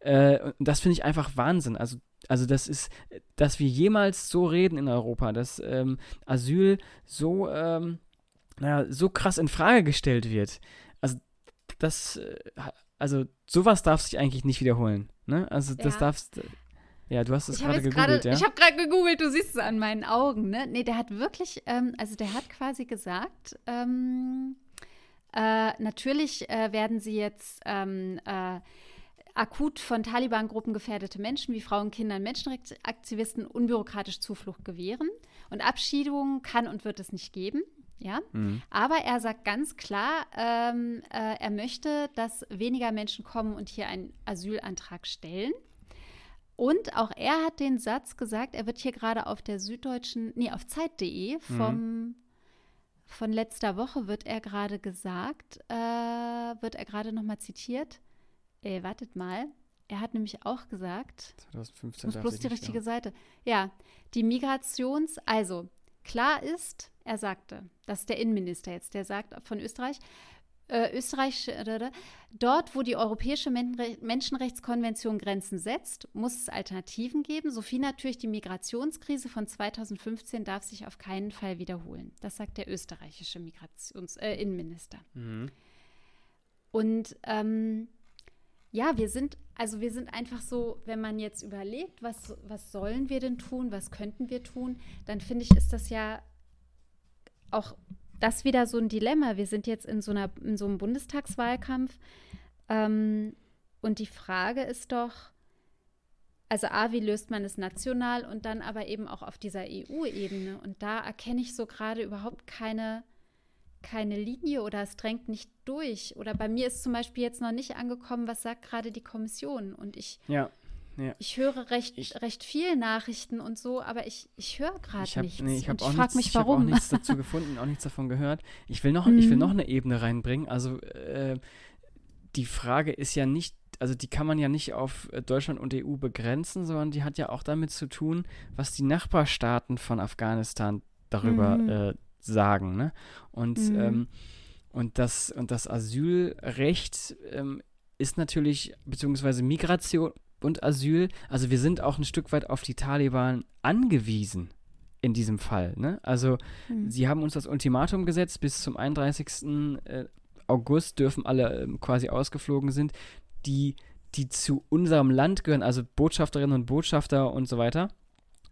Äh, und das finde ich einfach Wahnsinn. Also, also das ist, dass wir jemals so reden in Europa, dass ähm, Asyl so, ähm, naja, so krass in Frage gestellt wird. Also das, also sowas darf sich eigentlich nicht wiederholen. Ne? Also das ja. darfst Ja, du hast es gerade gegoogelt, grade, ja? Ich habe gerade gegoogelt, du siehst es an meinen Augen, ne? Nee, der hat wirklich, ähm, also der hat quasi gesagt, ähm, äh, natürlich äh, werden sie jetzt ähm, äh, akut von Taliban-Gruppen gefährdete Menschen wie Frauen, Kinder und Menschenrechtsaktivisten unbürokratisch Zuflucht gewähren. Und Abschiebungen kann und wird es nicht geben. Ja, mhm. aber er sagt ganz klar, ähm, äh, er möchte, dass weniger Menschen kommen und hier einen Asylantrag stellen. Und auch er hat den Satz gesagt, er wird hier gerade auf der Süddeutschen, nee, auf Zeit punkt de vom, mhm. von letzter Woche wird er gerade gesagt, äh, wird er gerade nochmal zitiert. Ey, wartet mal. Er hat nämlich auch gesagt, zwanzig fünfzehn muss bloß die richtige Seite. Ja, die Migrations-, also klar ist, er sagte, das ist der Innenminister jetzt, der sagt von Österreich, Äh, Österreich, äh, dort, wo die Europäische Menre- Menschenrechtskonvention Grenzen setzt, muss es Alternativen geben. So viel natürlich die Migrationskrise von zweitausendfünfzehn darf sich auf keinen Fall wiederholen. Das sagt der österreichische Migrations- äh, Innenminister. Mhm. Und ähm, ja, wir sind, also wir sind einfach so, wenn man jetzt überlegt, was, was sollen wir denn tun, was könnten wir tun, dann finde ich, ist das ja auch das ist wieder so ein Dilemma. Wir sind jetzt in so, einer, in so einem Bundestagswahlkampf. Ähm, und die Frage ist doch, also A, wie löst man es national und dann aber eben auch auf dieser E U-Ebene. Und da erkenne ich so gerade überhaupt keine, keine Linie oder es drängt nicht durch. Oder bei mir ist zum Beispiel jetzt noch nicht angekommen, was sagt gerade die Kommission. Und ich, ja, ja. ich höre recht, ich, recht viel Nachrichten und so, aber ich, ich höre gerade nichts. Nee, ich habe auch, hab auch nichts dazu gefunden, auch nichts davon gehört. Ich will noch, mhm. ich will noch eine Ebene reinbringen. Also äh, die Frage ist ja nicht, also die kann man ja nicht auf Deutschland und E U begrenzen, sondern die hat ja auch damit zu tun, was die Nachbarstaaten von Afghanistan darüber mhm. äh, sagen. Ne? Und, mhm. ähm, und, das, und das Asylrecht ähm, ist natürlich, beziehungsweise Migration und Asyl, also wir sind auch ein Stück weit auf die Taliban angewiesen in diesem Fall. Ne? Also mhm. sie haben uns das Ultimatum gesetzt, bis zum einunddreißigsten August dürfen alle quasi ausgeflogen sind, die, die zu unserem Land gehören, also Botschafterinnen und Botschafter und so weiter,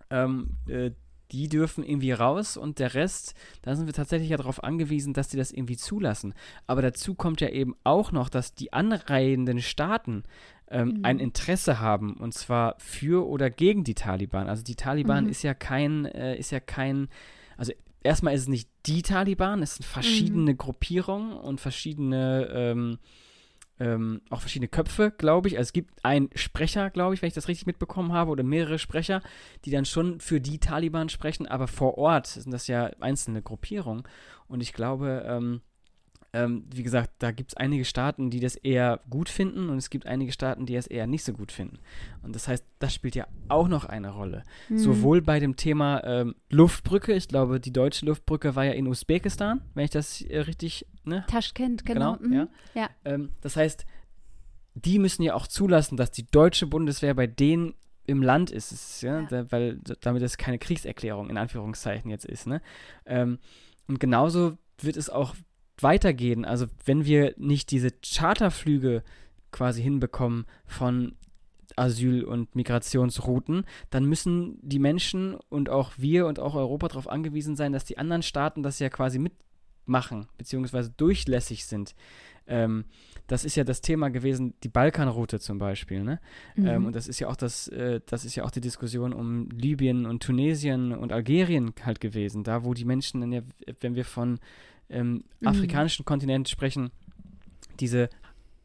ähm, äh, die dürfen irgendwie raus und der Rest, da sind wir tatsächlich ja darauf angewiesen, dass die das irgendwie zulassen. Aber dazu kommt ja eben auch noch, dass die anreihenden Staaten Ähm, mhm. ein Interesse haben, und zwar für oder gegen die Taliban. Also die Taliban mhm. ist ja kein, äh, ist ja kein, also erstmal ist es nicht die Taliban, es sind verschiedene mhm. Gruppierungen und verschiedene, ähm, ähm, auch verschiedene Köpfe, glaube ich. Also es gibt einen Sprecher, glaube ich, wenn ich das richtig mitbekommen habe, oder mehrere Sprecher, die dann schon für die Taliban sprechen, aber vor Ort sind das ja einzelne Gruppierungen. Und ich glaube, ähm, wie gesagt, da gibt es einige Staaten, die das eher gut finden und es gibt einige Staaten, die es eher nicht so gut finden. Und das heißt, das spielt ja auch noch eine Rolle. Mhm. Sowohl bei dem Thema ähm, Luftbrücke, ich glaube, die deutsche Luftbrücke war ja in Usbekistan, wenn ich das äh, richtig, ne? Taschkent, genau. genau mhm. ja. Ja. Ähm, das heißt, die müssen ja auch zulassen, dass die deutsche Bundeswehr bei denen im Land ist, ist ja? Ja. Da, weil damit das keine Kriegserklärung in Anführungszeichen jetzt ist. Ne? Ähm, und genauso wird es auch weitergehen. Also wenn wir nicht diese Charterflüge quasi hinbekommen von Asyl- und Migrationsrouten, dann müssen die Menschen und auch wir und auch Europa darauf angewiesen sein, dass die anderen Staaten das ja quasi mitmachen, beziehungsweise durchlässig sind. Ähm, das ist ja das Thema gewesen, die Balkanroute zum Beispiel. Ne? Mhm. Ähm, und das ist ja auch das, äh, das ist ja auch die Diskussion um Libyen und Tunesien und Algerien halt gewesen, da wo die Menschen dann ja, wenn wir von ähm, afrikanischen mhm. Kontinent sprechen, diese,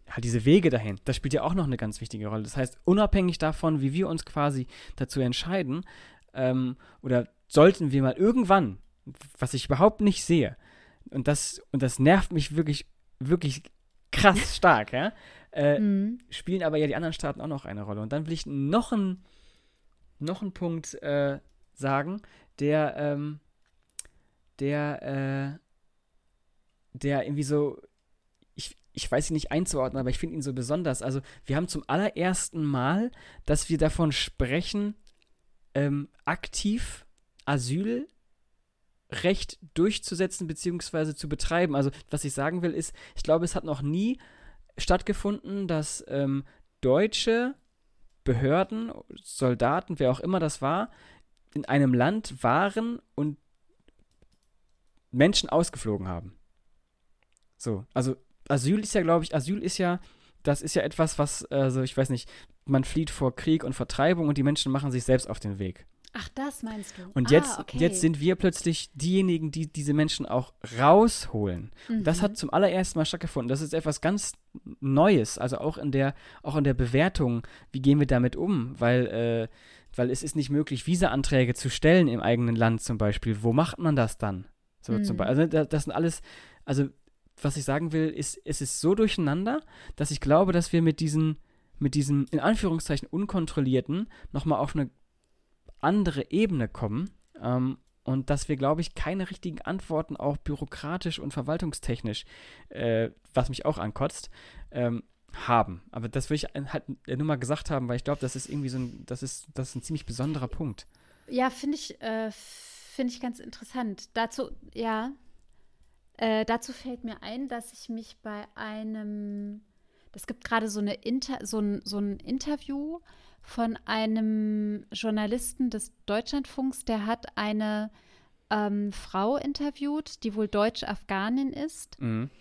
ja, diese Wege dahin, das spielt ja auch noch eine ganz wichtige Rolle. Das heißt, unabhängig davon, wie wir uns quasi dazu entscheiden, ähm, oder sollten wir mal irgendwann, was ich überhaupt nicht sehe, und das, und das nervt mich wirklich, wirklich krass stark, ja, äh, mhm. spielen aber ja die anderen Staaten auch noch eine Rolle. Und dann will ich noch einen noch einen Punkt äh, sagen, der ähm, der, äh, der irgendwie so, ich, ich weiß ihn nicht einzuordnen, aber ich finde ihn so besonders. Also wir haben zum allerersten Mal, dass wir davon sprechen, ähm, aktiv Asylrecht durchzusetzen bzw. zu betreiben. Also was ich sagen will ist, ich glaube, es hat noch nie stattgefunden, dass ähm, deutsche Behörden, Soldaten, wer auch immer das war, in einem Land waren und Menschen ausgeflogen haben. So, also Asyl ist ja, glaube ich, Asyl ist ja, das ist ja etwas, was, also ich weiß nicht, man flieht vor Krieg und Vertreibung und die Menschen machen sich selbst auf den Weg. Ach, das meinst du? Und ah, jetzt, okay. jetzt sind wir plötzlich diejenigen, die diese Menschen auch rausholen. Mhm. Und das hat zum allerersten Mal stattgefunden. Das ist etwas ganz Neues, also auch in der, auch in der Bewertung, wie gehen wir damit um, weil äh, weil es ist nicht möglich, Visa-Anträge zu stellen im eigenen Land zum Beispiel. Wo macht man das dann? So mhm. zum Beispiel. Also das sind alles, also was ich sagen will, ist, es ist so durcheinander, dass ich glaube, dass wir mit diesen, mit diesem in Anführungszeichen unkontrollierten nochmal auf eine andere Ebene kommen ähm, und dass wir, glaube ich, keine richtigen Antworten auch bürokratisch und verwaltungstechnisch, äh, was mich auch ankotzt, ähm, haben. Aber das will ich halt nur mal gesagt haben, weil ich glaube, das ist irgendwie so ein, das ist, das ist ein ziemlich besonderer Punkt. Ja, finde ich, äh, finde ich ganz interessant. Dazu, ja, äh, dazu fällt mir ein, dass ich mich bei einem, es gibt gerade so eine Inter, so ein, so ein Interview von einem Journalisten des Deutschlandfunks, der hat eine ähm, Frau interviewt, die wohl Deutsch-Afghanin ist. Mhm.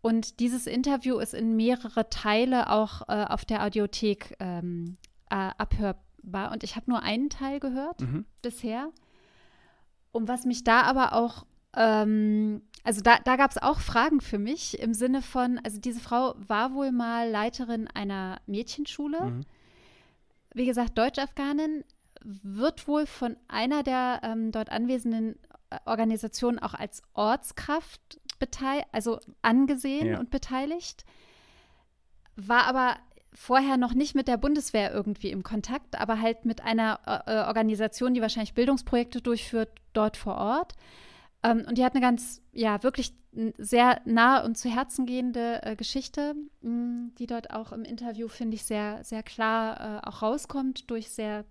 Und dieses Interview ist in mehrere Teile auch äh, auf der Audiothek ähm, äh, abhörbar. Und ich habe nur einen Teil gehört mhm. bisher. Und was mich da aber auch, ähm, also da, da gab es auch Fragen für mich im Sinne von, also diese Frau war wohl mal Leiterin einer Mädchenschule. Mhm. Wie gesagt, Deutsch-Afghanin, wird wohl von einer der ähm, dort anwesenden Organisationen auch als Ortskraft beteiligt, also angesehen ja. und beteiligt, war aber vorher noch nicht mit der Bundeswehr irgendwie im Kontakt, aber halt mit einer äh, Organisation, die wahrscheinlich Bildungsprojekte durchführt, dort vor Ort. Ähm, und die hat eine ganz, ja, wirklich sehr nah und zu Herzen gehende äh, Geschichte, mh, die dort auch im Interview, finde ich, sehr, sehr klar äh, auch rauskommt durch sehr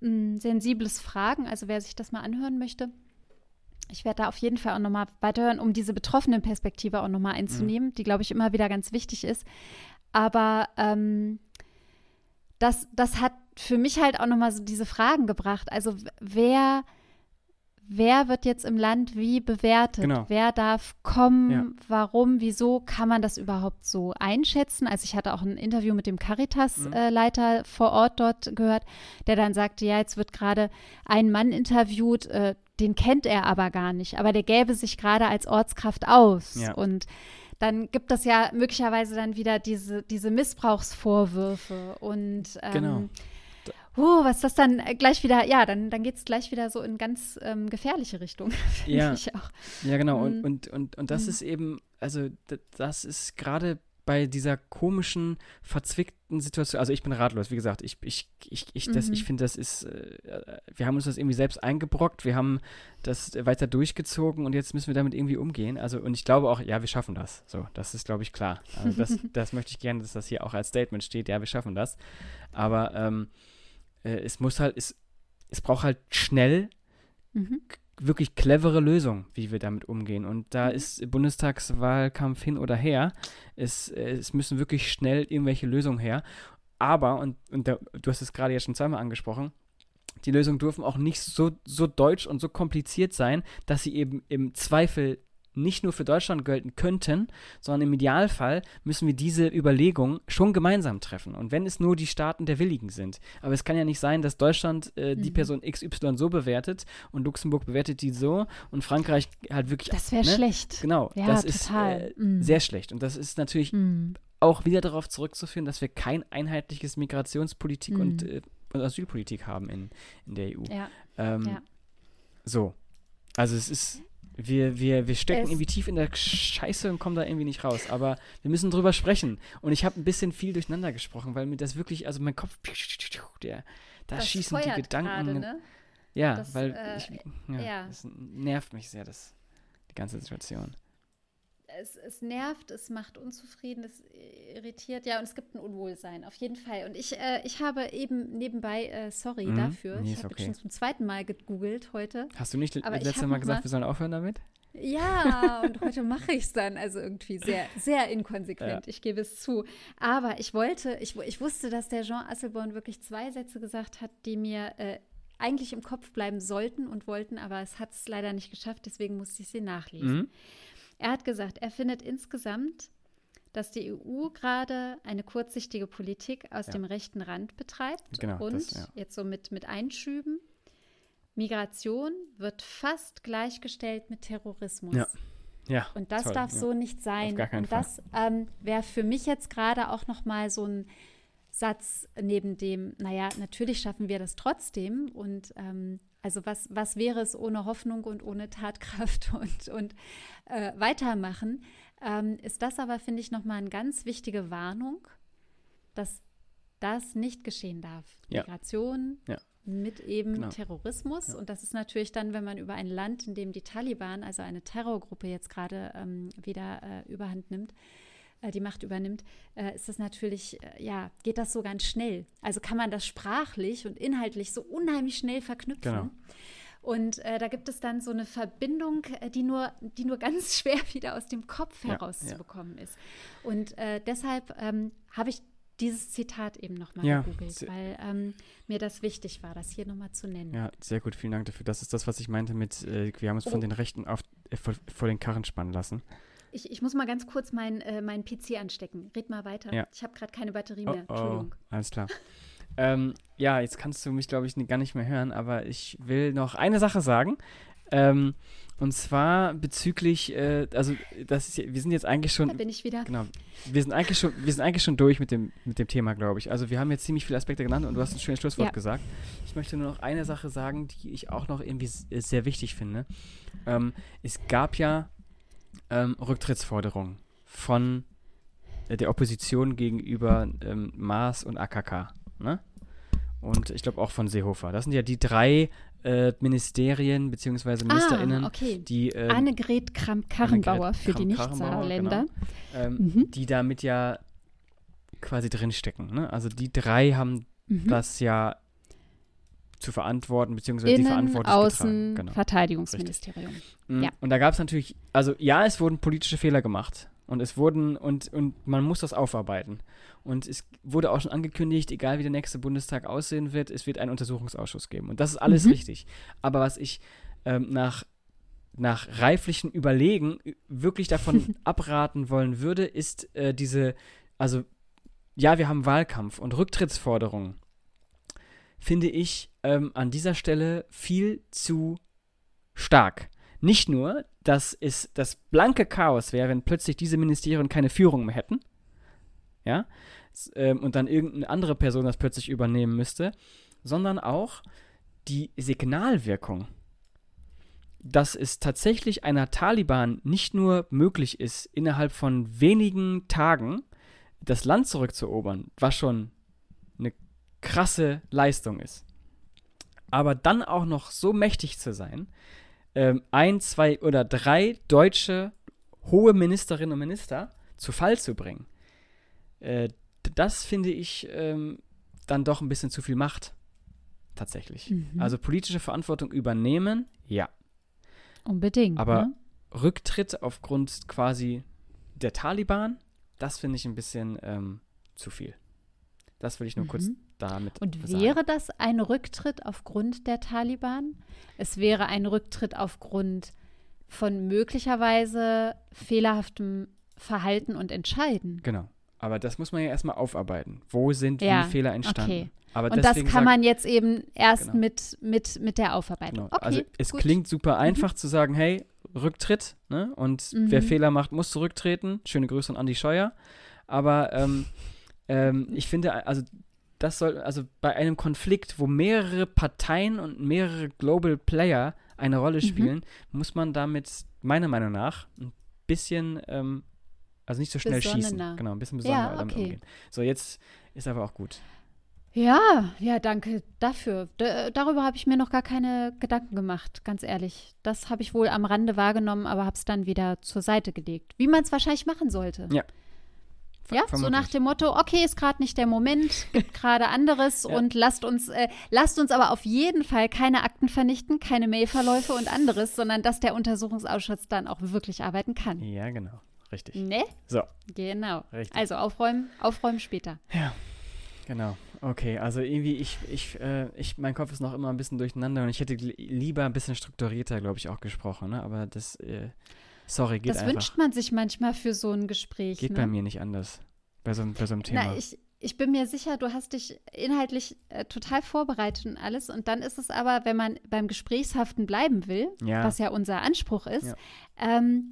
mh, sensibles Fragen. Also wer sich das mal anhören möchte, ich werde da auf jeden Fall auch nochmal weiterhören, um diese betroffenen Perspektive auch nochmal einzunehmen, mhm. die, glaube ich, immer wieder ganz wichtig ist. Aber ähm, das, das hat für mich halt auch nochmal so diese Fragen gebracht. Also wer Wer wird jetzt im Land wie bewertet? Genau. Wer darf kommen? Ja. Warum? Wieso? Kann man das überhaupt so einschätzen? Also ich hatte auch ein Interview mit dem Caritas-Leiter mhm. äh, vor Ort dort gehört, der dann sagte, ja, jetzt wird gerade ein Mann interviewt, äh, den kennt er aber gar nicht, aber der gäbe sich gerade als Ortskraft aus. Ja. Und dann gibt es ja möglicherweise dann wieder diese, diese Missbrauchsvorwürfe und ähm, genau. Oh, was das dann gleich wieder, ja, dann, dann geht es gleich wieder so in ganz ähm, gefährliche Richtung, finde ja. ich auch. Ja, genau. Mhm. Und, und, und, und das mhm. ist eben, also das ist gerade bei dieser komischen, verzwickten Situation, also ich bin ratlos, wie gesagt, ich, ich, ich, ich, das, mhm. ich finde, das ist, äh, wir haben uns das irgendwie selbst eingebrockt, wir haben das weiter durchgezogen und jetzt müssen wir damit irgendwie umgehen. Also, und ich glaube auch, ja, wir schaffen das. So, das ist, glaube ich, klar. Also das, das möchte ich gerne, dass das hier auch als Statement steht, ja, wir schaffen das. Aber, ähm, es muss halt, es, es braucht halt schnell mhm. k- wirklich clevere Lösungen, wie wir damit umgehen. Und da mhm. ist Bundestagswahlkampf hin oder her. Es, es müssen wirklich schnell irgendwelche Lösungen her. Aber, und, und da, du hast es gerade jetzt schon zweimal angesprochen, die Lösungen dürfen auch nicht so, so deutsch und so kompliziert sein, dass sie eben im Zweifel nicht nur für Deutschland gelten könnten, sondern im Idealfall müssen wir diese Überlegung schon gemeinsam treffen. Und wenn es nur die Staaten der Willigen sind. Aber es kann ja nicht sein, dass Deutschland äh, mhm. die Person X Y so bewertet und Luxemburg bewertet die so und Frankreich halt wirklich… Das wäre ne? schlecht. Genau, ja, das total. ist äh, mhm. sehr schlecht. Und das ist natürlich mhm. auch wieder darauf zurückzuführen, dass wir kein einheitliches Migrationspolitik mhm. und, äh, und Asylpolitik haben in, in der E U. Ja. Ähm, ja. So, also es ist… Wir, wir, wir stecken es irgendwie tief in der Scheiße und kommen da irgendwie nicht raus, aber wir müssen drüber sprechen. Und ich habe ein bisschen viel durcheinander gesprochen, weil mir das wirklich, also mein Kopf, der, da das schießen die Gedanken. Gerade, ne? Ja, das, weil äh, ich, ja, ja. Es nervt mich sehr, das, die ganze Situation. Es, es nervt, es macht unzufrieden, es irritiert, ja, und es gibt ein Unwohlsein, auf jeden Fall. Und ich, äh, ich habe eben nebenbei, äh, sorry mhm. dafür, nee, ich habe okay. schon zum zweiten Mal gegoogelt heute. Hast du nicht das letzte Mal gesagt, mal, wir sollen aufhören damit? Ja, und heute mache ich es dann, also irgendwie sehr, sehr inkonsequent, ja. Ich gebe es zu. Aber ich wollte, ich, ich wusste, dass der Jean Asselborn wirklich zwei Sätze gesagt hat, die mir äh, eigentlich im Kopf bleiben sollten und wollten, aber es hat es leider nicht geschafft, deswegen musste ich sie nachlesen. Mhm. Er hat gesagt, er findet insgesamt, dass die E U gerade eine kurzsichtige Politik aus ja. dem rechten Rand betreibt genau, und das, ja. jetzt so mit, mit Einschüben, Migration wird fast gleichgestellt mit Terrorismus. Ja. Ja, und das toll, darf ja. so nicht sein. Auf gar keinen und das ähm, wäre für mich jetzt gerade auch noch mal so ein Satz neben dem, naja, natürlich schaffen wir das trotzdem. Und ähm, also was, was wäre es ohne Hoffnung und ohne Tatkraft und, und äh, weitermachen? Ähm, ist das aber, finde ich, noch mal eine ganz wichtige Warnung, dass das nicht geschehen darf. Ja. Migration, ja. mit eben genau. Terrorismus. Ja. Und das ist natürlich dann, wenn man über ein Land, in dem die Taliban, also eine Terrorgruppe jetzt gerade ähm, wieder äh, überhand nimmt, äh, die Macht übernimmt, äh, ist das natürlich, äh, ja, geht das so ganz schnell. Also kann man das sprachlich und inhaltlich so unheimlich schnell verknüpfen. Genau. Und äh, da gibt es dann so eine Verbindung, die nur, die nur ganz schwer wieder aus dem Kopf ja, herauszubekommen ja. ist. Und äh, deshalb ähm, habe ich dieses Zitat eben nochmal ja, gegoogelt, weil ähm, mir das wichtig war, das hier nochmal zu nennen. Ja, sehr gut, vielen Dank dafür. Das ist das, was ich meinte mit, äh, wir haben uns oh. von den Rechten auf, äh, vor, vor den Karren spannen lassen. Ich, ich muss mal ganz kurz meinen äh, mein P C anstecken. Red mal weiter. Ja. Ich habe gerade keine Batterie oh, mehr. Entschuldigung. Oh, alles klar. ähm, ja, jetzt kannst du mich, glaube ich, gar nicht mehr hören, aber ich will noch eine Sache sagen. Ähm, und zwar bezüglich, äh, also das ist, wir sind jetzt eigentlich schon, da bin ich wieder. Genau, wir sind eigentlich schon, wir sind eigentlich schon durch mit dem mit dem Thema, glaube ich. Also wir haben jetzt ziemlich viele Aspekte genannt und du hast ein schönes Schlusswort ja. gesagt. Ich möchte nur noch eine Sache sagen, die ich auch noch irgendwie sehr wichtig finde. Ähm, es gab ja ähm, Rücktrittsforderungen von der Opposition gegenüber ähm, Maas und A K K, ne? Und ich glaube auch von Seehofer. Das sind ja die drei äh, Ministerien bzw. MinisterInnen, ah, okay. die ähm, Annegret Kramp-Karrenbauer für die Nicht-Saarländer, genau, ähm, mhm. die damit ja quasi drinstecken. Ne? Also die drei haben mhm. das ja zu verantworten bzw. die verantwortlich Außen- getragen. Genau. Verteidigungsministerium. Mhm. Ja. Und da gab es natürlich, also ja, es wurden politische Fehler gemacht. Und es wurden, und, und man muss das aufarbeiten. Und es wurde auch schon angekündigt, egal wie der nächste Bundestag aussehen wird, es wird einen Untersuchungsausschuss geben. Und das ist alles mhm. richtig. Aber was ich ähm, nach, nach reiflichem Überlegen wirklich davon abraten wollen würde, ist äh, diese, also ja, wir haben Wahlkampf und Rücktrittsforderungen, finde ich ähm, an dieser Stelle viel zu stark. Nicht nur, dass es das blanke Chaos wäre, wenn plötzlich diese Ministerien keine Führung mehr hätten, ja, und dann irgendeine andere Person das plötzlich übernehmen müsste, sondern auch die Signalwirkung, dass es tatsächlich einer Taliban nicht nur möglich ist, innerhalb von wenigen Tagen das Land zurückzuerobern, was schon eine krasse Leistung ist, aber dann auch noch so mächtig zu sein, ein, zwei oder drei deutsche hohe Ministerinnen und Minister zu Fall zu bringen. Äh, das finde ich ähm, dann doch ein bisschen zu viel Macht. Tatsächlich. Mhm. Also politische Verantwortung übernehmen, ja. Unbedingt. Aber ne? Rücktritt aufgrund quasi der Taliban, das finde ich ein bisschen ähm, zu viel. Das will ich nur mhm. kurz damit und sagen. Und wäre das ein Rücktritt aufgrund der Taliban? Es wäre ein Rücktritt aufgrund von möglicherweise fehlerhaftem Verhalten und Entscheiden. Genau. Aber das muss man ja erstmal aufarbeiten. Wo sind ja. wie Fehler entstanden? Okay. Aber und das kann sagen, man jetzt eben erst genau. mit, mit, mit der Aufarbeitung. Genau. Okay, also es gut. klingt super einfach mhm. zu sagen, hey, Rücktritt, ne? Und mhm. wer Fehler macht, muss zurücktreten. Schöne Grüße an Andi Scheuer. Aber ähm, ähm, ich finde, also Das soll, also bei einem Konflikt, wo mehrere Parteien und mehrere Global Player eine Rolle spielen, mhm. muss man damit meiner Meinung nach ein bisschen, ähm, also nicht so schnell besonnener. schießen. Genau, ein bisschen besonderer ja, okay. damit umgehen. So, jetzt ist aber auch gut. Ja, ja, danke dafür. D- darüber habe ich mir noch gar keine Gedanken gemacht, ganz ehrlich. Das habe ich wohl am Rande wahrgenommen, aber habe es dann wieder zur Seite gelegt. Wie man es wahrscheinlich machen sollte. Ja. Ver- ja, vermutlich. So nach dem Motto, okay, ist gerade nicht der Moment, gibt gerade anderes ja. und lasst uns, äh, lasst uns aber auf jeden Fall keine Akten vernichten, keine Mailverläufe und anderes, sondern dass der Untersuchungsausschuss dann auch wirklich arbeiten kann. Ja, genau. Richtig. Ne? So. Genau. Richtig. Also aufräumen, aufräumen später. Ja. Genau, okay, also irgendwie, ich, ich, äh, ich, mein Kopf ist noch immer ein bisschen durcheinander und ich hätte li- lieber ein bisschen strukturierter, glaube ich, auch gesprochen, ne? Aber das, äh, sorry, geht das einfach. Das wünscht man sich manchmal für so ein Gespräch, geht ne? bei mir nicht anders, bei so, bei so einem Thema. Na, ich, ich bin mir sicher, du hast dich inhaltlich äh, total vorbereitet und alles und dann ist es aber, wenn man beim Gesprächshaften bleiben will, ja. was ja unser Anspruch ist, ja. ähm,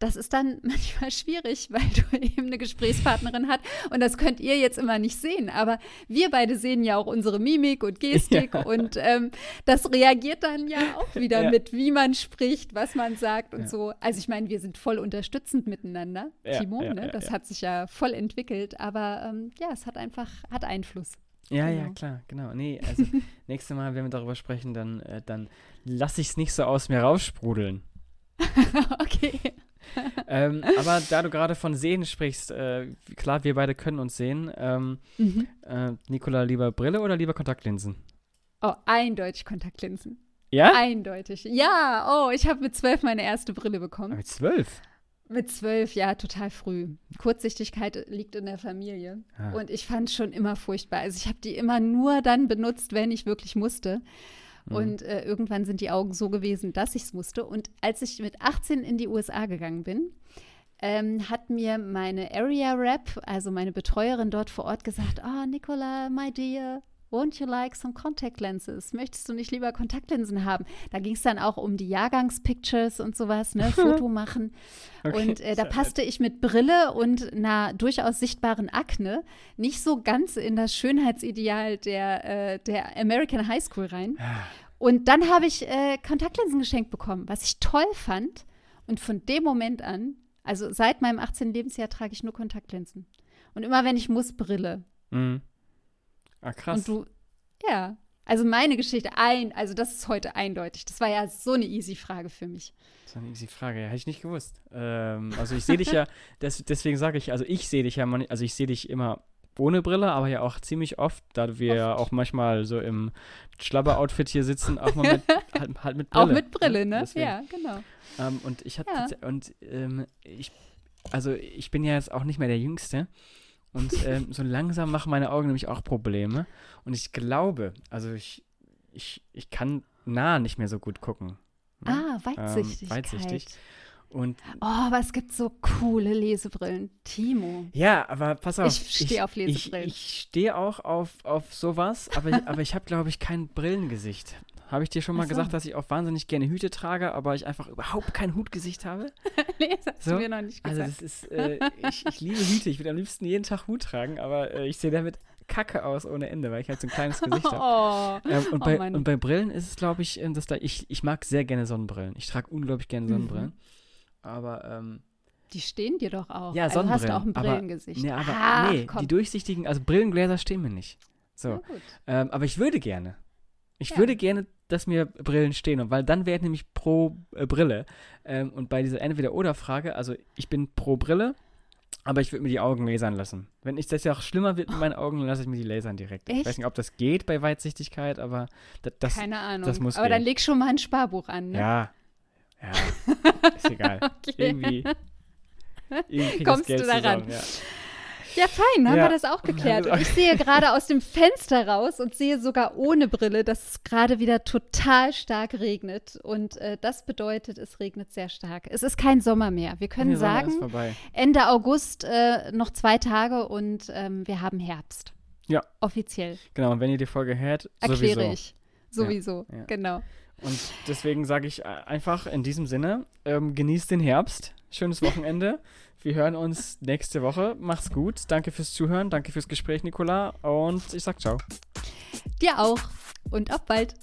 das ist dann manchmal schwierig, weil du eben eine Gesprächspartnerin hast und das könnt ihr jetzt immer nicht sehen, aber wir beide sehen ja auch unsere Mimik und Gestik ja. und ähm, das reagiert dann ja auch wieder ja. mit, wie man spricht, was man sagt und ja. so. Also ich meine, wir sind voll unterstützend miteinander, ja, Timo, ja, ne? ja, das ja. hat sich ja voll entwickelt, aber ähm, ja, es hat einfach, hat Einfluss. Ja, genau. ja, klar, genau. Nee, also nächstes Mal, wenn wir darüber sprechen, dann, äh, dann lasse ich es nicht so aus mir raussprudeln. Okay. ähm, aber da du gerade von Sehen sprichst, äh, klar, wir beide können uns sehen. Ähm, mhm. äh, Nicola, lieber Brille oder lieber Kontaktlinsen? Oh, eindeutig Kontaktlinsen. Ja? Eindeutig. Ja, oh, ich habe mit zwölf meine erste Brille bekommen. Mit zwölf? Mit zwölf, ja, total früh. Kurzsichtigkeit liegt in der Familie. Ah. Und ich fand es schon immer furchtbar. Also ich habe die immer nur dann benutzt, wenn ich wirklich musste. Und äh, irgendwann sind die Augen so gewesen, dass ich es musste. Und als ich mit achtzehn in die U S A gegangen bin, ähm, hat mir meine Area Rep, also meine Betreuerin dort vor Ort, gesagt, ah, oh, Nicola, my dear, won't you like some contact lenses? Möchtest du nicht lieber Kontaktlinsen haben? Da ging es dann auch um die Jahrgangspictures und sowas, ne, Foto machen. Okay, und äh, da passte ich mit Brille und einer durchaus sichtbaren Akne nicht so ganz in das Schönheitsideal der, äh, der American High School rein. Und dann habe ich äh, Kontaktlinsen geschenkt bekommen, was ich toll fand. Und von dem Moment an, also seit meinem achtzehnten Lebensjahr, trage ich nur Kontaktlinsen. Und immer, wenn ich muss, Brille. Mhm. Ah, krass. Und du, ja, also meine Geschichte, ein, also das ist heute eindeutig. Das war ja so eine easy Frage für mich. So eine easy Frage, ja, hätte ich nicht gewusst. Ähm, also ich sehe dich ja, des, deswegen sage ich, also ich sehe dich ja, also ich sehe dich immer ohne Brille, aber ja auch ziemlich oft, da wir ja auch manchmal so im Schlabber-Outfit hier sitzen, auch mal mit, halt, halt mit Brille. Auch mit Brille, ne? Deswegen. Ja, genau. Ähm, und ich hatte, ja. und ähm, ich, also ich bin ja jetzt auch nicht mehr der Jüngste. Und ähm, so langsam machen meine Augen nämlich auch Probleme. Und ich glaube, also ich, ich, ich kann nah nicht mehr so gut gucken. Ne? Ah, Weitsichtigkeit. Ähm, weitsichtig. Und oh, aber es gibt so coole Lesebrillen. Timo. Ja, aber pass auf. Ich stehe auf Lesebrillen. Ich, ich stehe auch auf, auf sowas, aber, aber ich habe, glaube ich, kein Brillengesicht. Habe ich dir schon mal so. gesagt, dass ich auch wahnsinnig gerne Hüte trage, aber ich einfach überhaupt kein Hutgesicht habe? Nee, das hast so. du mir noch nicht gesagt. Also das ist, äh, ich, ich liebe Hüte. Ich würde am liebsten jeden Tag Hut tragen, aber äh, ich sehe damit Kacke aus ohne Ende, weil ich halt so ein kleines Gesicht oh. habe. Ähm, und, oh, und bei Brillen ist es, glaube ich, dass da, ich, ich mag sehr gerne Sonnenbrillen. Ich trage unglaublich gerne Sonnenbrillen. Mhm. Aber, ähm, die stehen dir doch auch. Ja, also Sonnenbrillen. Hast du auch ein Brillengesicht. Aber, nee, aber, Ach, nee die durchsichtigen, also Brillengläser stehen mir nicht. So. Ähm, aber ich würde gerne. Ich ja. würde gerne, dass mir Brillen stehen, und weil dann wäre ich nämlich pro äh, Brille. Ähm, und bei dieser Entweder-Oder-Frage, also ich bin pro Brille, aber ich würde mir die Augen lasern lassen. Wenn ich das ja auch schlimmer wird mit meinen Augen, lasse ich mir die lasern direkt. Echt? Ich weiß nicht, ob das geht bei Weitsichtigkeit, aber das, das, Keine Ahnung. das muss Aber gehen. Dann leg schon mal ein Sparbuch an, ne? Ja, ja, ist egal. Okay. Irgendwie, irgendwie kommst du daran. Zusammen, ja. Ja, fein, haben ja. wir das auch geklärt. Und ich sehe gerade aus dem Fenster raus und sehe sogar ohne Brille, dass es gerade wieder total stark regnet. Und äh, das bedeutet, es regnet sehr stark. Es ist kein Sommer mehr. Wir können Der sagen, Ende August äh, noch zwei Tage und ähm, wir haben Herbst. Ja. Offiziell. Genau, und wenn ihr die Folge hört, sowieso. Erkläre ich. Sowieso, ja, ja. genau. Und deswegen sage ich einfach in diesem Sinne, ähm, genießt den Herbst. Schönes Wochenende. Wir hören uns nächste Woche. Macht's gut. Danke fürs Zuhören. Danke fürs Gespräch, Nicola. Und ich sag ciao. Dir auch. Und auf bald.